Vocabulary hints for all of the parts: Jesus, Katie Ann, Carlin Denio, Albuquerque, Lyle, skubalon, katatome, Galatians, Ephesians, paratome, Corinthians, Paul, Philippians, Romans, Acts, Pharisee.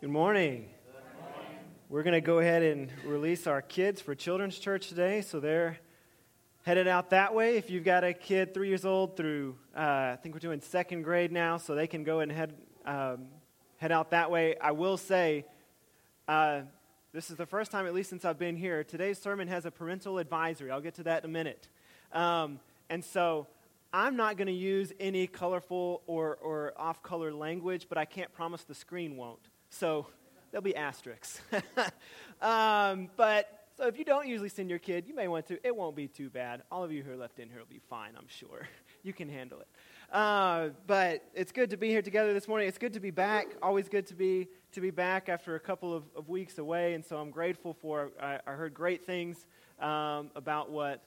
Good morning. Good morning. We're going to go ahead and release our kids for Children's Church today, so they're headed out that way. If you've got a kid 3 years old through, I think we're doing second grade now, so they can go and head out that way. I will say, this is the first time, at least since I've been here, today's sermon has a parental advisory. I'll get to that in a minute. And so I'm not going to use any colorful or off-color language, but I can't promise the screen won't. So there'll be asterisks. So if you don't usually send your kid, you may want to. It won't be too bad. All of you who are left in here will be fine, I'm sure. You can handle it. But it's good to be here together this morning. It's good to be back. Always good to be back after a couple of weeks away. And so I'm grateful for, I heard great things about what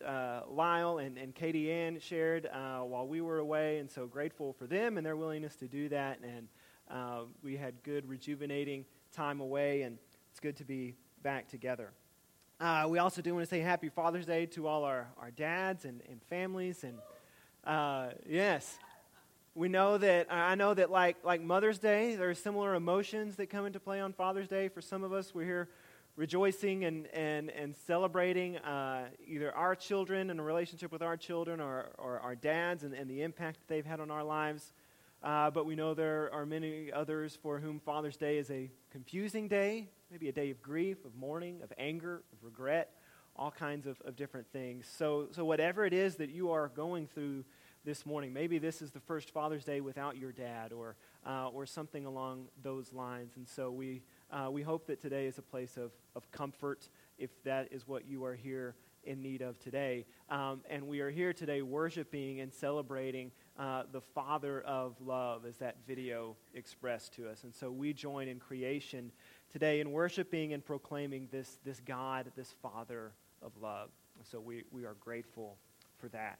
Lyle and Katie Ann shared while we were away. And so grateful for them and their willingness to do that. And we had good rejuvenating time away, and it's good to be back together. We also do want to say Happy Father's Day to all our dads and families. And yes, we know that, I know that like Mother's Day, there are similar emotions that come into play on Father's Day. For some of us, we're here rejoicing and celebrating either our children and a relationship with our children or our dads and the impact that they've had on our lives. But we know there are many others for whom Father's Day is a confusing day, maybe a day of grief, of mourning, of anger, of regret, all kinds of different things. So whatever it is that you are going through this morning, maybe this is the first Father's Day without your dad or something along those lines. And so we hope that today is a place of comfort if that is what you are here in need of today. And we are here today worshiping and celebrating the Father of love, as that video expressed to us. And so we join in creation today in worshiping and proclaiming this God, this Father of love. So we are grateful for that.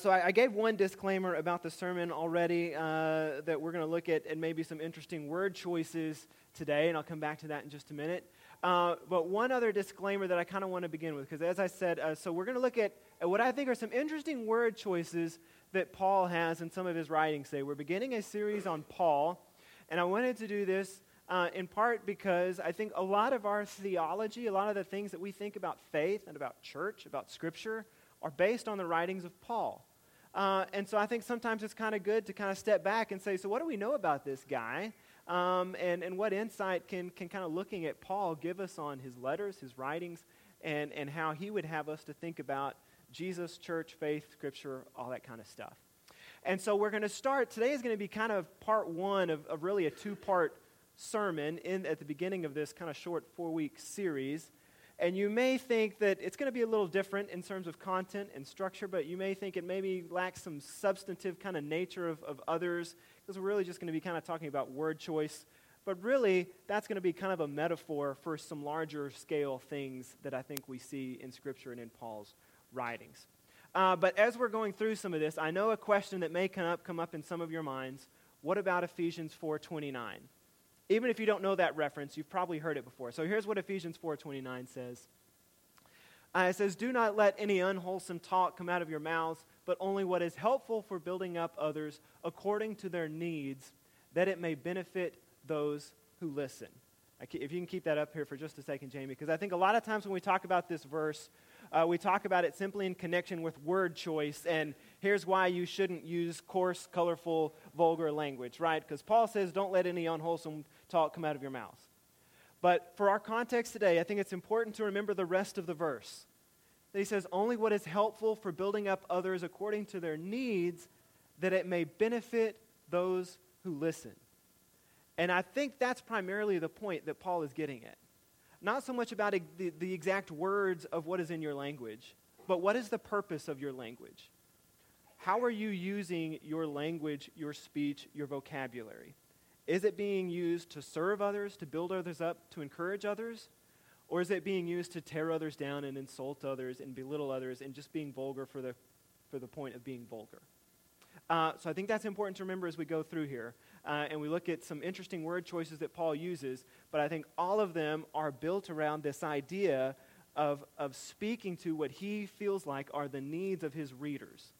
So I gave one disclaimer about the sermon already, that we're going to look at, and maybe some interesting word choices today, and I'll come back to that in just a minute. But one other disclaimer that I kind of want to begin with, because as I said, so we're going to look at what I think are some interesting word choices that Paul has in some of his writings today. We're beginning a series on Paul, and I wanted to do this in part because I think a lot of our theology, a lot of the things that we think about faith and about church, about Scripture, are based on the writings of Paul. And so I think sometimes it's kind of good to kind of step back and say, so what do we know about this guy? And what insight can kind of looking at Paul give us on his letters, his writings, and how he would have us to think about Jesus, church, faith, Scripture, all that kind of stuff. And so we're going to start, today is going to be kind of part one of really a two-part sermon at the beginning of this kind of short 4-week series. And you may think that it's going to be a little different in terms of content and structure, but you may think it maybe lacks some substantive kind of nature of others, because we're really just going to be kind of talking about word choice. But really, that's going to be kind of a metaphor for some larger scale things that I think we see in Scripture and in Paul's writings. But as we're going through some of this, I know a question that may come up in some of your minds. What about Ephesians 4:29? Even if you don't know that reference, you've probably heard it before. So here's what Ephesians 4:29 says. It says, "Do not let any unwholesome talk come out of your mouths, but only what is helpful for building up others according to their needs, that it may benefit those who listen." If you can keep that up here for just a second, Jamie, because I think a lot of times when we talk about this verse, we talk about it simply in connection with word choice, and here's why you shouldn't use coarse, colorful, vulgar language, right? Because Paul says, don't let any unwholesome talk come out of your mouth. But for our context today, I think it's important to remember the rest of the verse. He says, only what is helpful for building up others according to their needs, that it may benefit those who listen. And I think that's primarily the point that Paul is getting at. Not so much about the exact words of what is in your language, but what is the purpose of your language? How are you using your language, your speech, your vocabulary? Is it being used to serve others, to build others up, to encourage others? Or is it being used to tear others down and insult others and belittle others and just being vulgar for the point of being vulgar? So I think that's important to remember as we go through here. And we look at some interesting word choices that Paul uses, but I think all of them are built around this idea of speaking to what he feels like are the needs of his readers.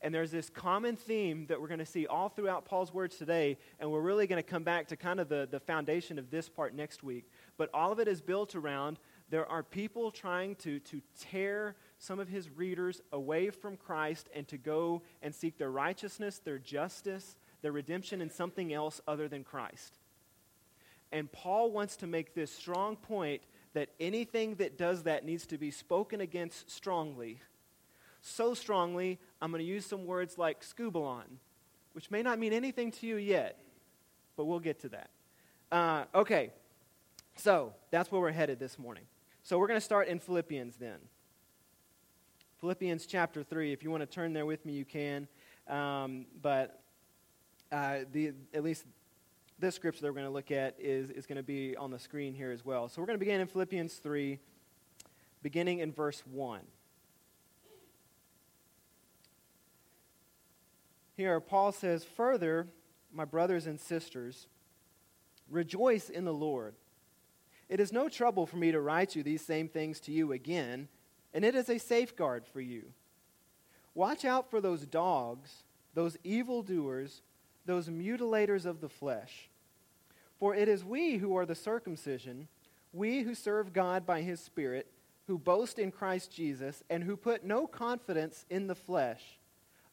And there's this common theme that we're going to see all throughout Paul's words today, and we're really going to come back to kind of the foundation of this part next week. But all of it is built around there are people trying to tear some of his readers away from Christ and to go and seek their righteousness, their justice, their redemption in something else other than Christ. And Paul wants to make this strong point that anything that does that needs to be spoken against strongly. So strongly, I'm going to use some words like skubalon, which may not mean anything to you yet, but we'll get to that. Okay, so that's where we're headed this morning. So we're going to start in Philippians then. Philippians chapter 3, if you want to turn there with me, you can. At least this scripture that we're going to look at is going to be on the screen here as well. So we're going to begin in Philippians 3, beginning in verse 1. Here, Paul says, "Further, my brothers and sisters, rejoice in the Lord. It is no trouble for me to write you these same things to you again, and it is a safeguard for you. Watch out for those dogs, those evildoers, those mutilators of the flesh. For it is we who are the circumcision, we who serve God by His Spirit, who boast in Christ Jesus, and who put no confidence in the flesh,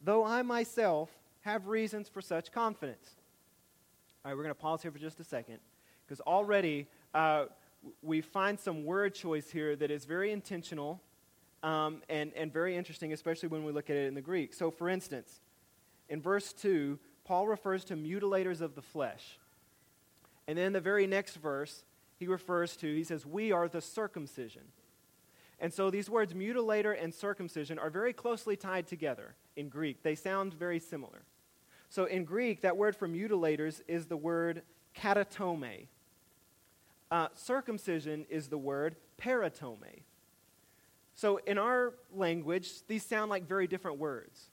though I myself have reasons for such confidence." All right, we're going to pause here for just a second, because already we find some word choice here that is very intentional and very interesting, especially when we look at it in the Greek. So, for instance, in verse 2, Paul refers to mutilators of the flesh. And then in the very next verse, he says, "We are the circumcision." And so these words, mutilator and circumcision, are very closely tied together in Greek. They sound very similar. So in Greek, that word for mutilators is the word katatome. Circumcision is the word paratome. So in our language, these sound like very different words.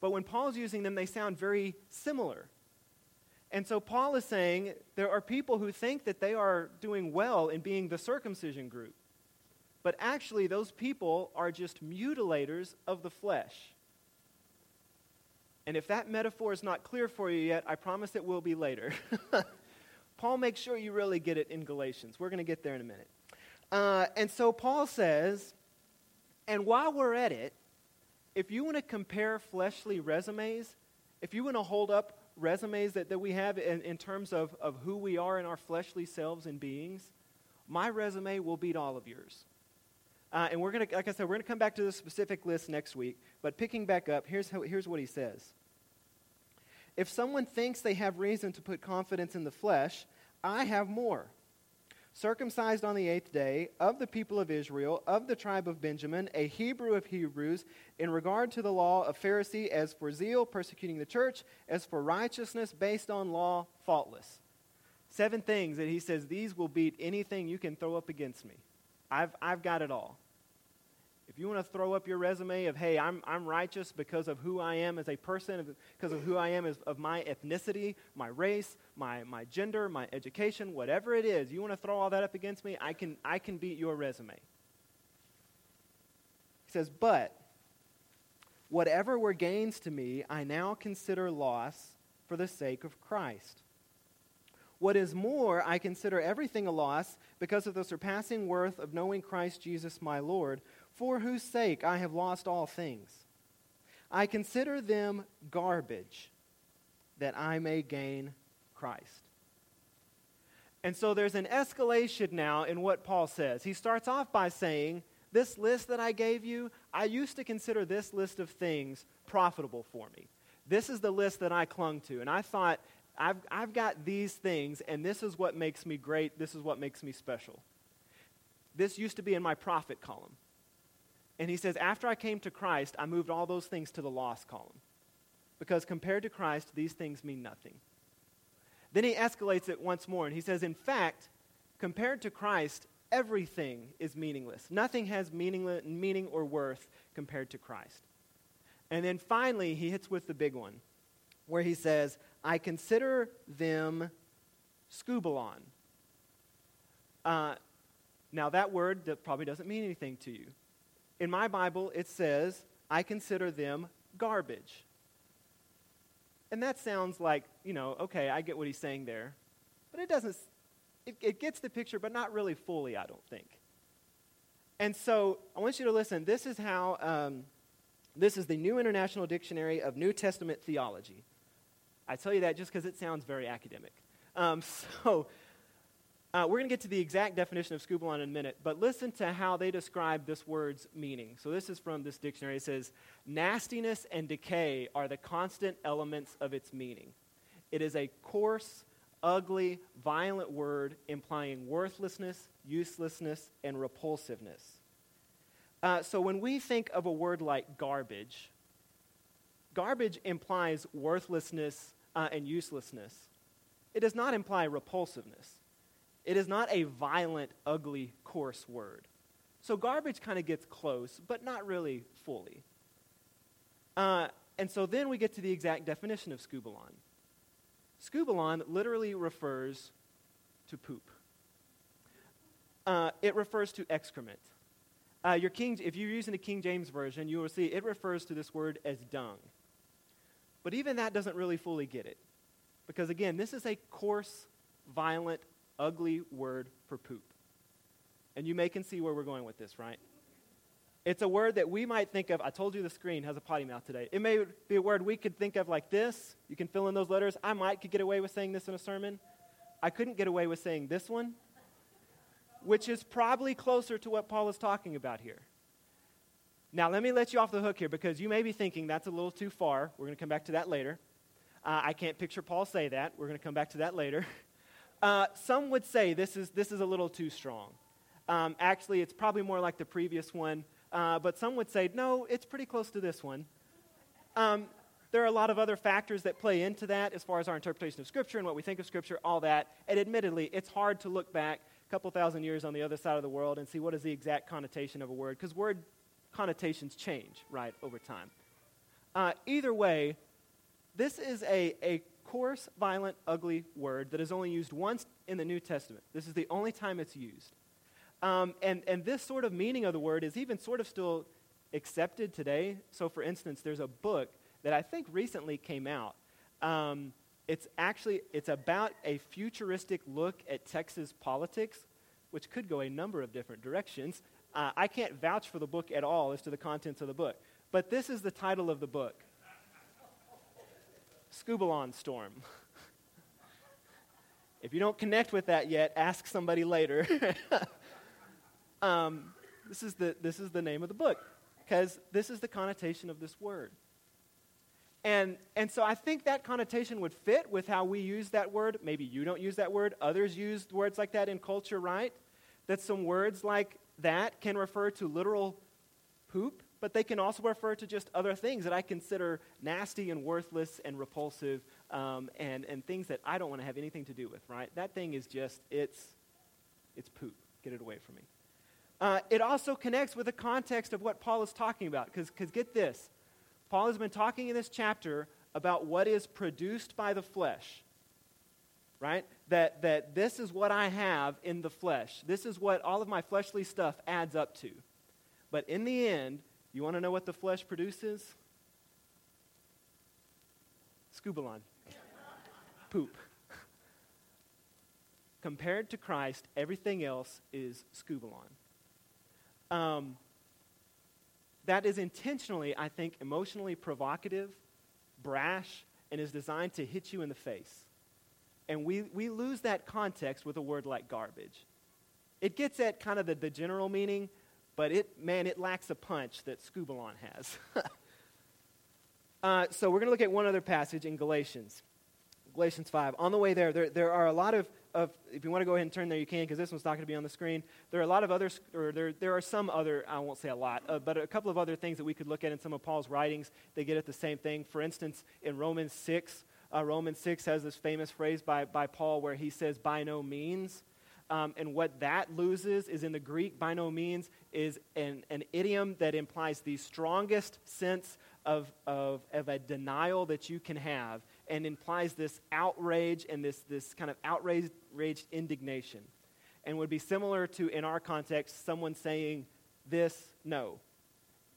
But when Paul's using them, they sound very similar. And so Paul is saying there are people who think that they are doing well in being the circumcision group. But actually, those people are just mutilators of the flesh. And if that metaphor is not clear for you yet, I promise it will be later. Paul makes sure you really get it in Galatians. We're going to get there in a minute. And so Paul says, and while we're at it, if you want to compare fleshly resumes, if you want to hold up resumes that we have in terms of who we are in our fleshly selves and beings, my resume will beat all of yours. And we're going to, like I said, we're going to come back to this specific list next week. But picking back up, here's what he says. "If someone thinks they have reason to put confidence in the flesh, I have more. Circumcised on the 8th day, of the people of Israel, of the tribe of Benjamin, a Hebrew of Hebrews, in regard to the law, a Pharisee, as for zeal, persecuting the church, as for righteousness based on law, faultless." 7 things that he says, these will beat anything you can throw up against me. I've got it all. If you want to throw up your resume of, hey, I'm righteous because of who I am as a person, because of who I am as of my ethnicity, my race, my gender, my education, whatever it is, you want to throw all that up against me, I can beat your resume. He says, "But whatever were gains to me, I now consider loss for the sake of Christ. What is more, I consider everything a loss because of the surpassing worth of knowing Christ Jesus my Lord, for whose sake I have lost all things. I consider them garbage that I may gain Christ." And so there's an escalation now in what Paul says. He starts off by saying, this list that I gave you, I used to consider this list of things profitable for me. This is the list that I clung to, and I thought, I've got these things, and this is what makes me great. This is what makes me special. This used to be in my profit column. And he says, after I came to Christ, I moved all those things to the loss column. Because compared to Christ, these things mean nothing. Then he escalates it once more, and he says, in fact, compared to Christ, everything is meaningless. Nothing has meaning or worth compared to Christ. And then finally, he hits with the big one, where he says, I consider them skubalon. Now that word that probably doesn't mean anything to you. In my Bible, it says, I consider them garbage. And that sounds like, you know, okay, I get what he's saying there. But it doesn't, it gets the picture, but not really fully, I don't think. And so I want you to listen. This is how, this is the New International Dictionary of New Testament Theology. I tell you that just because it sounds very academic. We're going to get to the exact definition of skubalon in a minute, but listen to how they describe this word's meaning. So this is from this dictionary. It says, nastiness and decay are the constant elements of its meaning. It is a coarse, ugly, violent word implying worthlessness, uselessness, and repulsiveness. So when we think of a word like garbage, garbage implies worthlessness and uselessness. It does not imply repulsiveness. It is not a violent, ugly, coarse word. So garbage kind of gets close, but not really fully. And so then we get to the exact definition of skubalon. Skubalon literally refers to poop. It refers to excrement. If you're using a King James Version, you will see it refers to this word as dung. But even that doesn't really fully get it. Because again, this is a coarse, violent, ugly word for poop. And you may can see where we're going with this, right? It's a word that we might think of. I told you the screen has a potty mouth today. It may be a word we could think of like this. You can fill in those letters. I might could get away with saying this in a sermon. I couldn't get away with saying this one, which is probably closer to what Paul is talking about here. Now, let me let you off the hook here because you may be thinking that's a little too far. We're going to come back to that later. I can't picture Paul say that. We're going to come back to that later. Some would say this is a little too strong. Actually, it's probably more like the previous one, but some would say, no, it's pretty close to this one. There are a lot of other factors that play into that as far as our interpretation of Scripture and what we think of Scripture, all that. And admittedly, it's hard to look back a couple thousand years on the other side of the world and see what is the exact connotation of a word, because word connotations change, right, over time. Either way, this is a coarse, violent, ugly word that is only used once in the New Testament. This is the only time it's used. And this sort of meaning of the word is even sort of still accepted today. So, for instance, there's a book that I think recently came out. It's about a futuristic look at Texas politics, which could go a number of different directions. I can't vouch for the book at all as to the contents of the book. But this is the title of the book. Skubalon storm. If you don't connect with that yet, ask somebody later. This is the name of the book, because this is the connotation of this word. And so I think that connotation would fit with how we use that word. Maybe you don't use that word. Others use words like that in culture, right? That some words like that can refer to literal poop, but they can also refer to just other things that I consider nasty and worthless and repulsive and things that I don't want to have anything to do with, right? That thing is just, it's poop. Get it away from me. It also connects with the context of what Paul is talking about, because get this. Paul has been talking in this chapter about what is produced by the flesh, right? That this is what I have in the flesh. This is what all of my fleshly stuff adds up to. But in the end, you want to know what the flesh produces? Skubalon. Poop. Compared to Christ, everything else is skubalon. That is intentionally, I think, emotionally provocative, brash, and is designed to hit you in the face. And we lose that context with a word like garbage. It gets at kind of the general meaning, but it lacks a punch that skubalon has. So we're going to look at one other passage in Galatians 5. On the way there are a lot of if you want to go ahead and turn there, you can, because this one's not going to be on the screen. There are a lot of others, or there are some other, I won't say a lot, but a couple of other things that we could look at in some of Paul's writings. They get at the same thing. For instance, in Romans 6, has this famous phrase by Paul where he says, by no means. And what that loses is in the Greek, by no means, is an idiom that implies the strongest sense of a denial that you can have, and implies this outrage and this kind of outraged indignation, and would be similar to, in our context, someone saying this, no.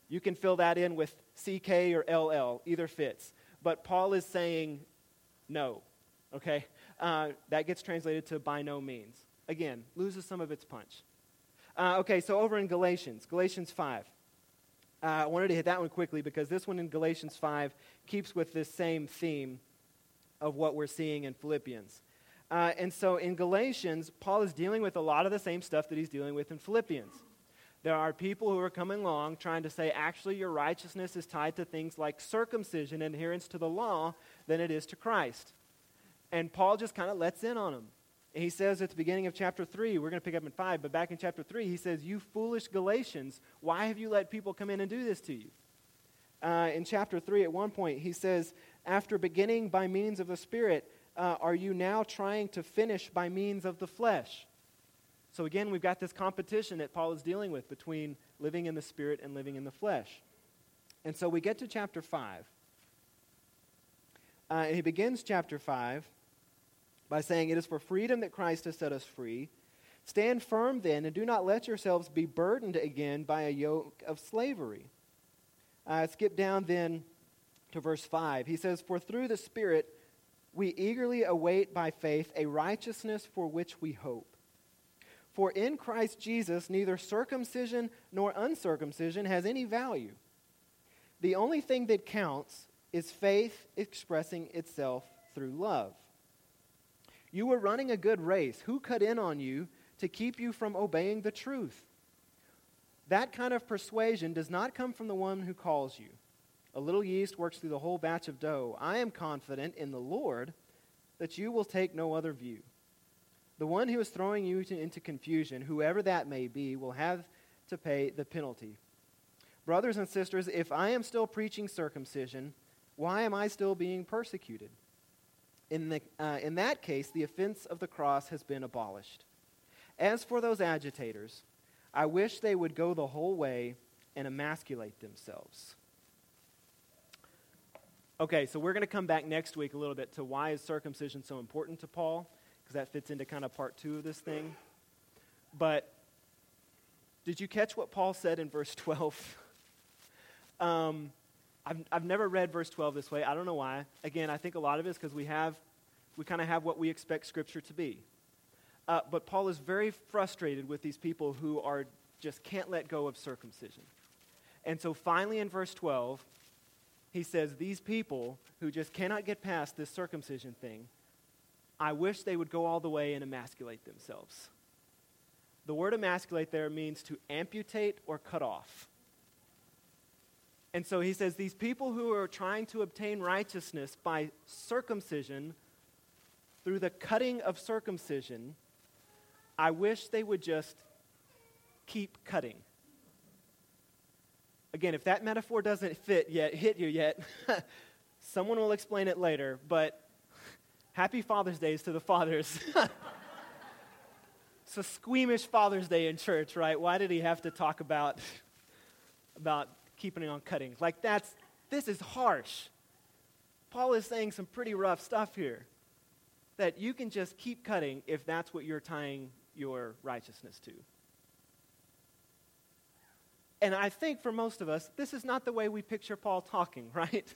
You can fill that in with CK or LL, either fits. But Paul is saying no, okay? That gets translated to by no means. Again, loses some of its punch. So over in Galatians 5. I wanted to hit that one quickly because this one in Galatians 5 keeps with this same theme of what we're seeing in Philippians. And so in Galatians, Paul is dealing with a lot of the same stuff that he's dealing with in Philippians. There are people who are coming along trying to say, actually, your righteousness is tied to things like circumcision and adherence to the law than it is to Christ. And Paul just kind of lets in on them. And he says at the beginning of chapter 3, we're going to pick up in 5, but back in chapter 3, he says, you foolish Galatians, why have you let people come in and do this to you? In chapter 3, at one point, he says, after beginning by means of the Spirit, are you now trying to finish by means of the flesh? So again, we've got this competition that Paul is dealing with between living in the Spirit and living in the flesh. And so we get to chapter 5. And he begins chapter 5 by saying, it is for freedom that Christ has set us free. Stand firm then, and do not let yourselves be burdened again by a yoke of slavery. Skip down then to verse 5. He says, for through the Spirit we eagerly await by faith a righteousness for which we hope. For in Christ Jesus neither circumcision nor uncircumcision has any value. The only thing that counts is faith expressing itself through love. You were running a good race. Who cut in on you to keep you from obeying the truth? That kind of persuasion does not come from the one who calls you. A little yeast works through the whole batch of dough. I am confident in the Lord that you will take no other view. The one who is throwing you into confusion, whoever that may be, will have to pay the penalty. Brothers and sisters, if I am still preaching circumcision, why am I still being persecuted? In that case, the offense of the cross has been abolished. As for those agitators, I wish they would go the whole way and emasculate themselves. Okay, so we're going to come back next week a little bit to why is circumcision so important to Paul, because that fits into kind of part 2 of this thing. But did you catch what Paul said in verse 12? I've never read verse 12 this way. I don't know why. Again, I think a lot of it is because we kind of have what we expect Scripture to be. But Paul is very frustrated with these people who are just can't let go of circumcision. And so finally in verse 12, he says, these people who just cannot get past this circumcision thing, I wish they would go all the way and emasculate themselves. The word emasculate there means to amputate or cut off. And so he says, these people who are trying to obtain righteousness by circumcision, through the cutting of circumcision, I wish they would just keep cutting. Again, if that metaphor doesn't hit you yet, someone will explain it later, but happy Father's Days to the fathers. It's a squeamish Father's Day in church, right? Why did he have to talk about keeping on cutting? Like, this is harsh. Paul is saying some pretty rough stuff here, that you can just keep cutting if that's what you're tying your righteousness to. And I think for most of us, this is not the way we picture Paul talking, right?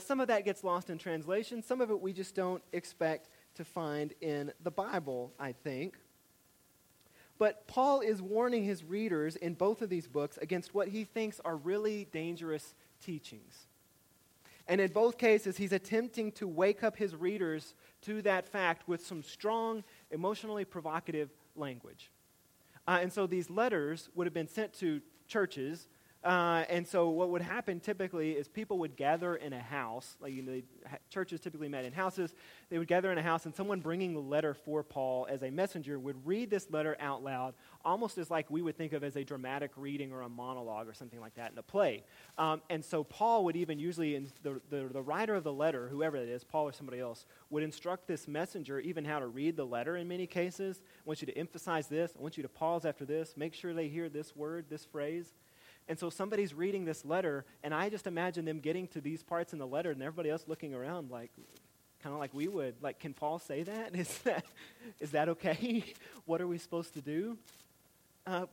Some of that gets lost in translation. Some of it we just don't expect to find in the Bible, I think. But Paul is warning his readers in both of these books against what he thinks are really dangerous teachings. And in both cases, he's attempting to wake up his readers to that fact with some strong, emotionally provocative language. And so these letters would have been sent to churches. And so what would happen typically is people would gather in a house. Churches typically met in houses. They would gather in a house, and someone bringing the letter for Paul as a messenger would read this letter out loud, almost as like we would think of as a dramatic reading or a monologue or something like that in a play. And so Paul would even usually, the writer of the letter, whoever it is, Paul or somebody else, would instruct this messenger even how to read the letter in many cases. I want you to emphasize this. I want you to pause after this. Make sure they hear this word, this phrase. And so somebody's reading this letter, and I just imagine them getting to these parts in the letter and everybody else looking around like, kind of like we would. Like, can Paul say that? Is that okay? What are we supposed to do?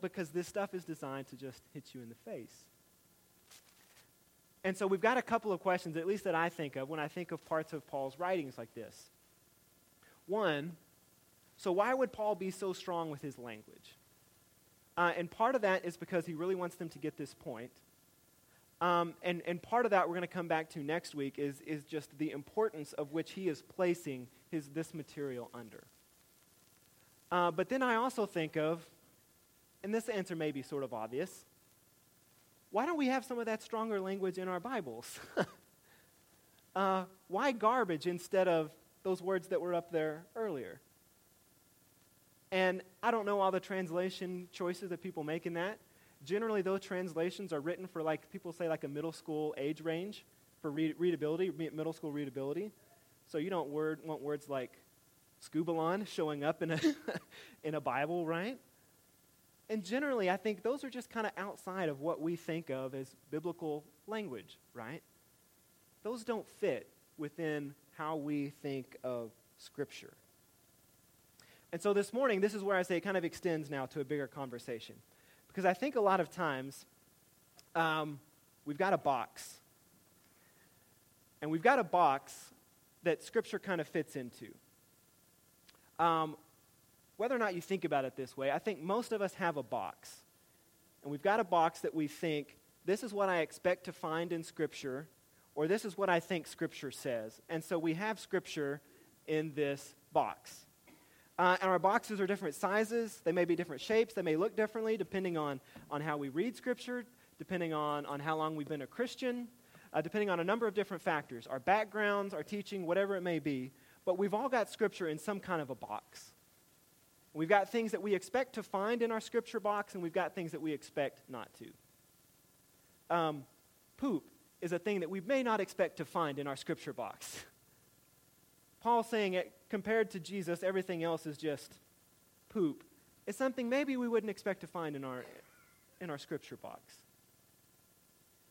Because this stuff is designed to just hit you in the face. And so we've got a couple of questions, at least that I think of, when I think of parts of Paul's writings like this. One, so why would Paul be so strong with his language? And part of that is because he really wants them to get this point. And part of that we're going to come back to next week is just the importance of which he is placing this material under. But then I also think of, and this answer may be sort of obvious, why don't we have some of that stronger language in our Bibles? Why garbage instead of those words that were up there earlier? And I don't know all the translation choices that people make in that. Generally, those translations are written for, like, people say, like a middle school age range for readability, middle school readability. So you don't want words like skubalon showing up in a in a Bible, right? And generally, I think those are just kind of outside of what we think of as biblical language, right? Those don't fit within how we think of Scripture. And so this morning, this is where I say it kind of extends now to a bigger conversation. Because I think a lot of times, we've got a box. And we've got a box that Scripture kind of fits into. Whether or not you think about it this way, I think most of us have a box. And we've got a box that we think, this is what I expect to find in Scripture, or this is what I think Scripture says. And so we have Scripture in this box. And our boxes are different sizes. They may be different shapes. They may look differently depending on how we read Scripture, depending on how long we've been a Christian, depending on a number of different factors, our backgrounds, our teaching, whatever it may be. But we've all got Scripture in some kind of a box. We've got things that we expect to find in our Scripture box, and we've got things that we expect not to. Poop is a thing that we may not expect to find in our Scripture box. Paul's saying it, compared to Jesus, everything else is just poop. It's something maybe we wouldn't expect to find in our Scripture box.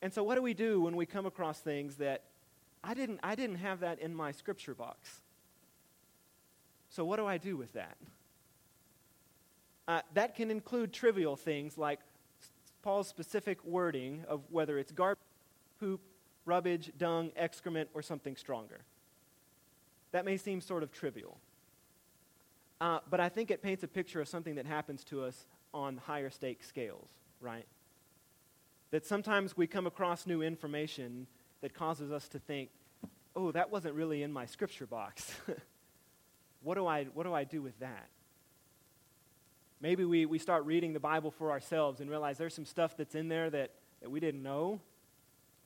And so what do we do when we come across things that I didn't have that in my Scripture box? So what do I do with that? That can include trivial things like Paul's specific wording of whether it's garbage, poop, rubbish, dung, excrement, or something stronger. That may seem sort of trivial. But I think it paints a picture of something that happens to us on higher stake scales, right? That sometimes we come across new information that causes us to think, oh, that wasn't really in my Scripture box. What do I do with that? Maybe we start reading the Bible for ourselves and realize there's some stuff that's in there that we didn't know.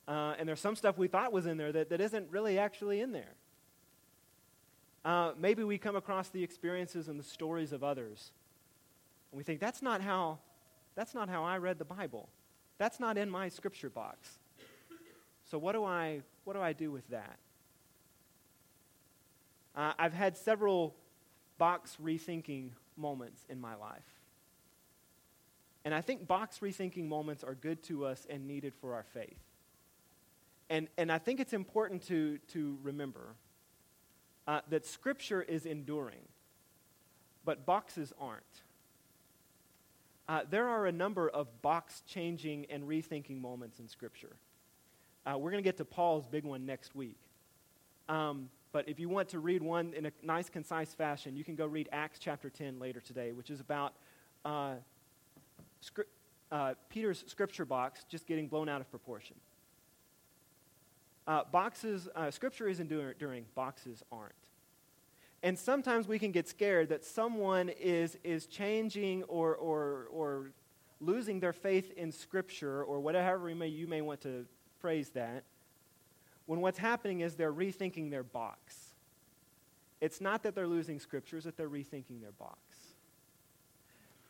And there's some stuff we thought was in there that isn't really actually in there. Maybe we come across the experiences and the stories of others. And we think, that's not how I read the Bible. That's not in my Scripture box. So what do I do with that? I've had several box rethinking moments in my life. And I think box rethinking moments are good to us and needed for our faith. And I think it's important to remember that Scripture is enduring, but boxes aren't. There are a number of box changing and rethinking moments in Scripture. We're going to get to Paul's big one next week. But if you want to read one in a nice, concise fashion, you can go read Acts chapter 10 later today, which is about Peter's Scripture box just getting blown out of proportion. Scripture is enduring, boxes aren't. And sometimes we can get scared that someone is changing or losing their faith in Scripture or whatever you may want to phrase that, when what's happening is they're rethinking their box. It's not that they're losing Scripture, it's that they're rethinking their box.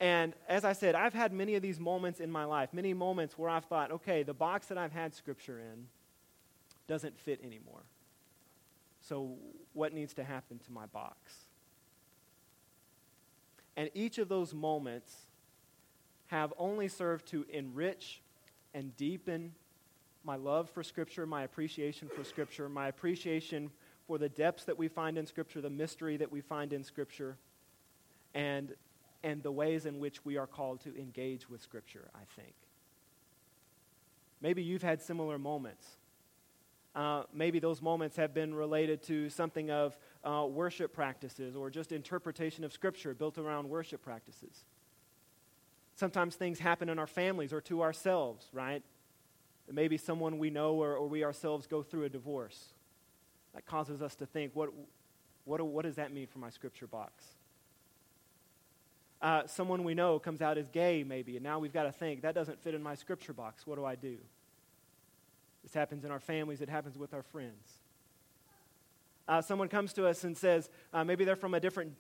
And as I said, I've had many of these moments in my life, many moments where I've thought, okay, the box that I've had Scripture in doesn't fit anymore. So what needs to happen to my box? And each of those moments have only served to enrich and deepen my love for Scripture, my appreciation for Scripture, my appreciation for the depths that we find in Scripture, the mystery that we find in Scripture, and the ways in which we are called to engage with Scripture, I think. Maybe you've had similar moments Maybe those moments have been related to something of worship practices or just interpretation of Scripture built around worship practices. Sometimes things happen in our families or to ourselves, right? Maybe someone we know or we ourselves go through a divorce. That causes us to think, what does that mean for my Scripture box? Someone we know comes out as gay maybe, and now we've got to think, that doesn't fit in my Scripture box. What do I do? This happens in our families. It happens with our friends. Someone comes to us and says, maybe they're from a different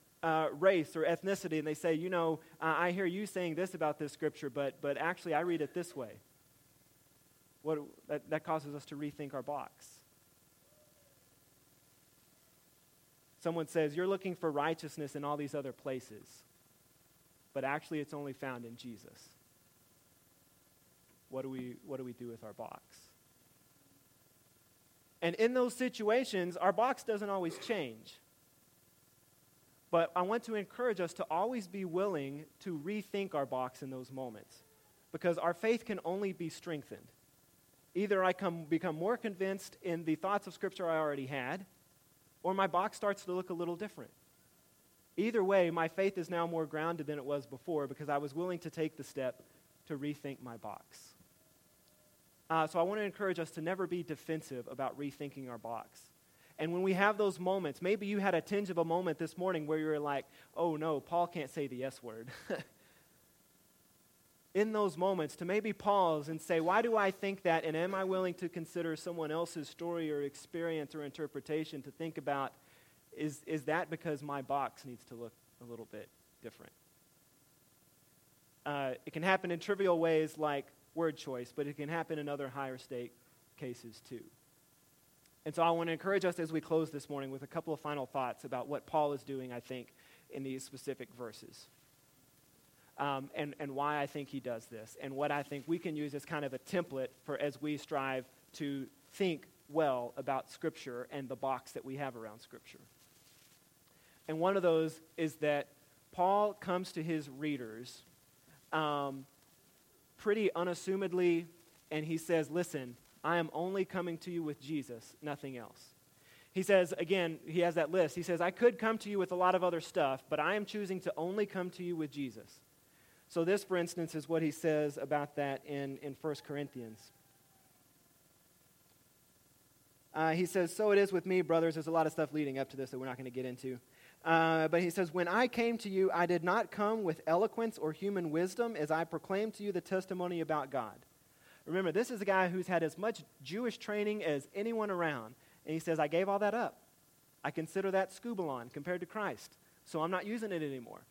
race or ethnicity, and they say, you know, I hear you saying this about this Scripture, but actually I read it this way. That causes us to rethink our box. Someone says, you're looking for righteousness in all these other places, but actually it's only found in Jesus. What do we do with our box? And in those situations, our box doesn't always change. But I want to encourage us to always be willing to rethink our box in those moments, because our faith can only be strengthened. Either I become more convinced in the thoughts of Scripture I already had, or my box starts to look a little different. Either way, my faith is now more grounded than it was before because I was willing to take the step to rethink my box. So I want to encourage us to never be defensive about rethinking our box. And when we have those moments, maybe you had a tinge of a moment this morning where you were like, oh no, Paul can't say the S word. In those moments, to maybe pause and say, why do I think that, and am I willing to consider someone else's story or experience or interpretation to think about, is that because my box needs to look a little bit different? It can happen in trivial ways like word choice, but it can happen in other higher stake cases too. And so I want to encourage us as we close this morning with a couple of final thoughts about what Paul is doing, I think, in these specific verses. And why I think he does this, and what I think we can use as kind of a template for as we strive to think well about Scripture and the box that we have around Scripture. And one of those is that Paul comes to his readers pretty unassumedly, and he says, listen, I am only coming to you with Jesus, nothing else. He says, again, he has that list. He says, I could come to you with a lot of other stuff, but I am choosing to only come to you with Jesus. So this, for instance, is what he says about that in 1 Corinthians. He says, so it is with me, brothers. There's a lot of stuff leading up to this that we're not going to get into. But he says, when I came to you, I did not come with eloquence or human wisdom as I proclaimed to you the testimony about God. Remember, this is a guy who's had as much Jewish training as anyone around. And he says, I gave all that up. I consider that skubalon compared to Christ. So I'm not using it anymore.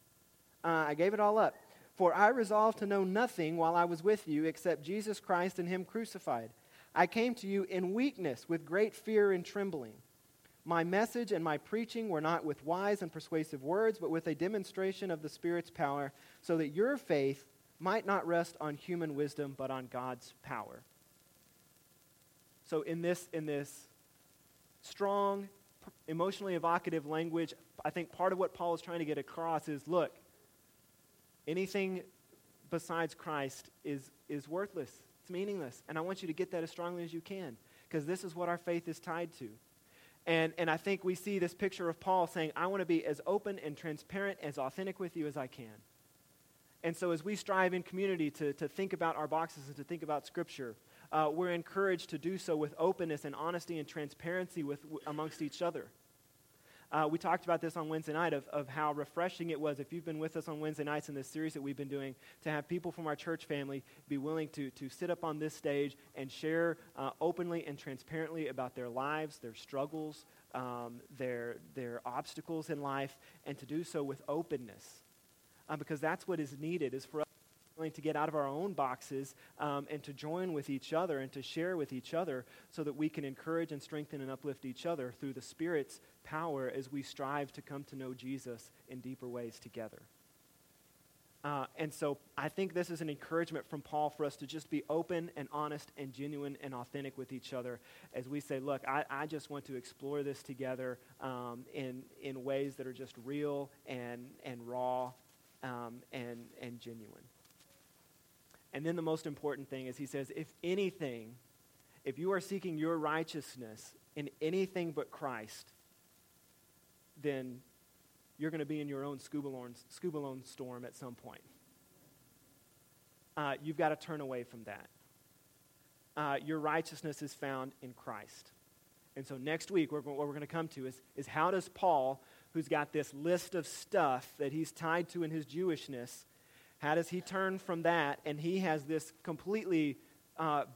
I gave it all up. For I resolved to know nothing while I was with you except Jesus Christ and him crucified. I came to you in weakness with great fear and trembling. My message and my preaching were not with wise and persuasive words, but with a demonstration of the Spirit's power, so that your faith might not rest on human wisdom, but on God's power. So in this strong, emotionally evocative language, I think part of what Paul is trying to get across is, look, anything besides Christ is worthless. It's meaningless. And I want you to get that as strongly as you can, because this is what our faith is tied to. And I think we see this picture of Paul saying, I want to be as open and transparent, as authentic with you as I can. And so as we strive in community to think about our boxes and to think about Scripture, we're encouraged to do so with openness and honesty and transparency amongst each other. We talked about this on Wednesday night of how refreshing it was, if you've been with us on Wednesday nights in this series that we've been doing, to have people from our church family be willing to sit up on this stage and share openly and transparently about their lives, their struggles, their obstacles in life, and to do so with openness. Because that's what is needed, is for us willing to get out of our own boxes and to join with each other and to share with each other so that we can encourage and strengthen and uplift each other through the Spirit's power as we strive to come to know Jesus in deeper ways together. And so I think this is an encouragement from Paul for us to just be open and honest and genuine and authentic with each other as we say, look, I just want to explore this together in ways that are just real and raw and genuine. And then the most important thing is he says, if anything If you are seeking your righteousness in anything but Christ, then you're going to be in your own skubalon storm at some point. You've got to turn away from that. Your righteousness is found in Christ. And so next week, what we're going to come to is how does Paul, who's got this list of stuff that he's tied to in his Jewishness, how does he turn from that? And he has this completely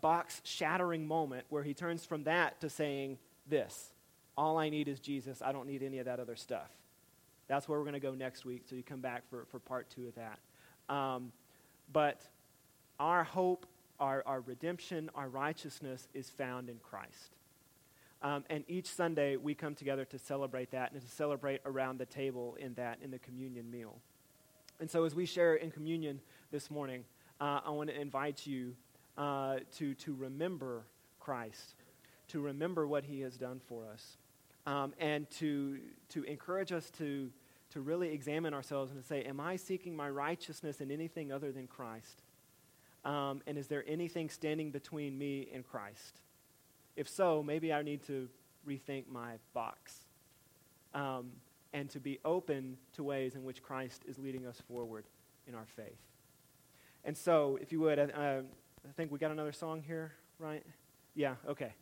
box-shattering moment where he turns from that to saying this: all I need is Jesus. I don't need any of that other stuff. That's where we're going to go next week, so you come back for part two of that. But our hope, our redemption, our righteousness is found in Christ. And each Sunday we come together to celebrate that and to celebrate around the table in the communion meal. And so as we share in communion this morning, I want to invite you to remember Christ, to remember what he has done for us, and to encourage us to really examine ourselves and to say, am I seeking my righteousness in anything other than Christ? And is there anything standing between me and Christ? If so, maybe I need to rethink my box and to be open to ways in which Christ is leading us forward in our faith. And so, if you would, I think we got another song here, right? Yeah, okay.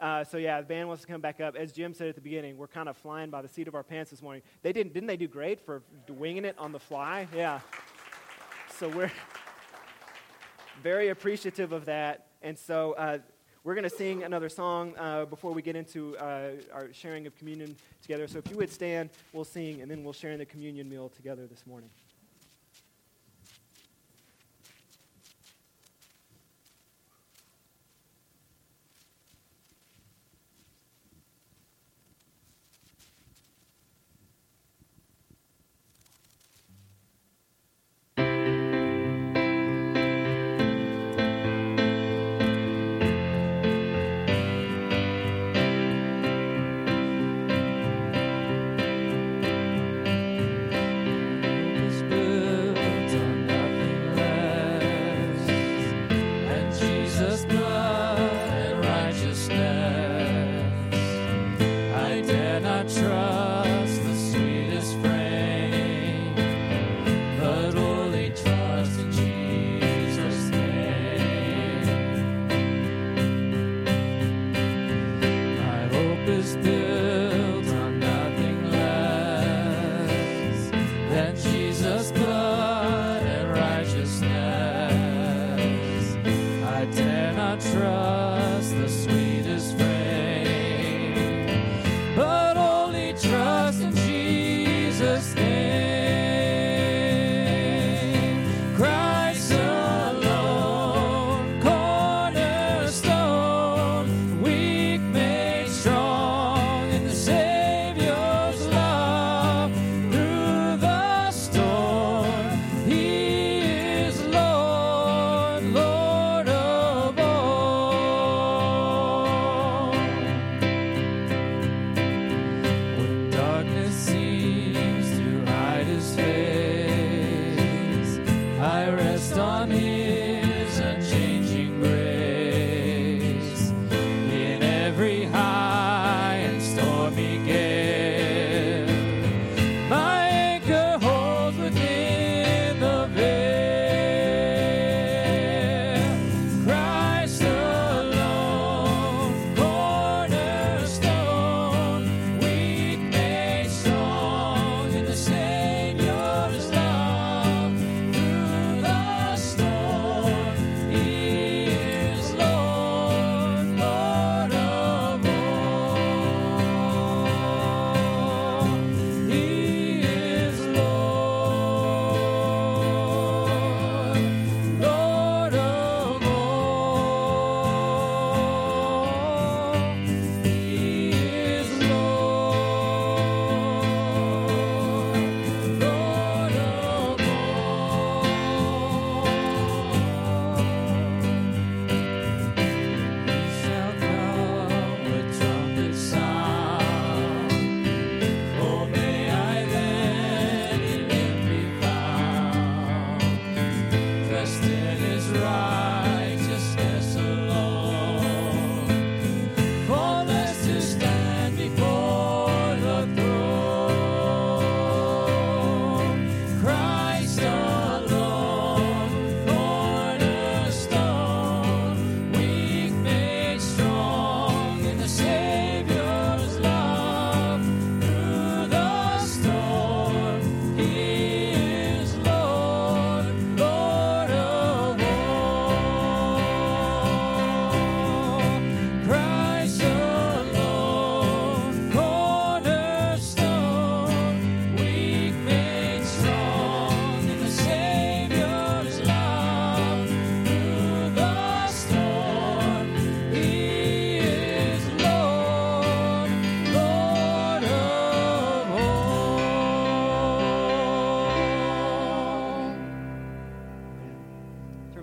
The band wants to come back up. As Jim said at the beginning, we're kind of flying by the seat of our pants this morning. Didn't they do great for winging it on the fly? Yeah. So we're very appreciative of that. And so we're going to sing another song before we get into our sharing of communion together. So if you would stand, we'll sing, and then we'll share in the communion meal together this morning.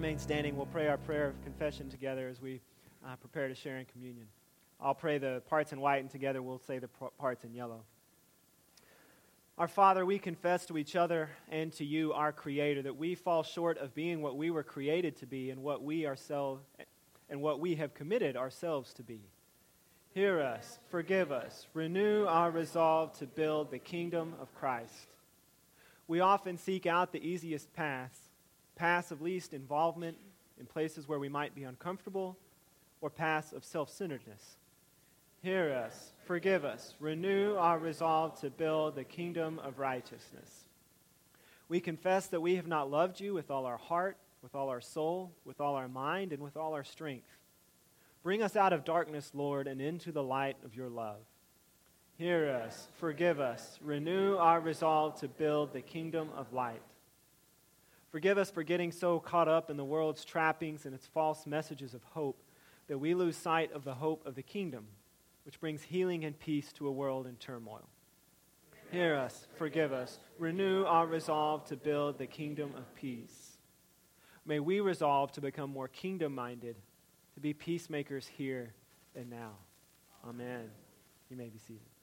remain standing. We'll pray our prayer of confession together as we prepare to share in communion. I'll pray the parts in white, and together we'll say the parts in yellow. Our Father, we confess to each other and to you, our Creator, that we fall short of being what we were created to be and what we ourselves and what we have committed ourselves to be. Hear us, forgive us, renew our resolve to build the kingdom of Christ. We often seek out the easiest paths of least involvement in places where we might be uncomfortable, or paths of self-centeredness. Hear us, forgive us, renew our resolve to build the kingdom of righteousness. We confess that we have not loved you with all our heart, with all our soul, with all our mind, and with all our strength. Bring us out of darkness, Lord, and into the light of your love. Hear us, forgive us, renew our resolve to build the kingdom of light. Forgive us for getting so caught up in the world's trappings and its false messages of hope that we lose sight of the hope of the kingdom, which brings healing and peace to a world in turmoil. Hear us, forgive us, renew our resolve to build the kingdom of peace. May we resolve to become more kingdom-minded, to be peacemakers here and now. Amen. You may be seated.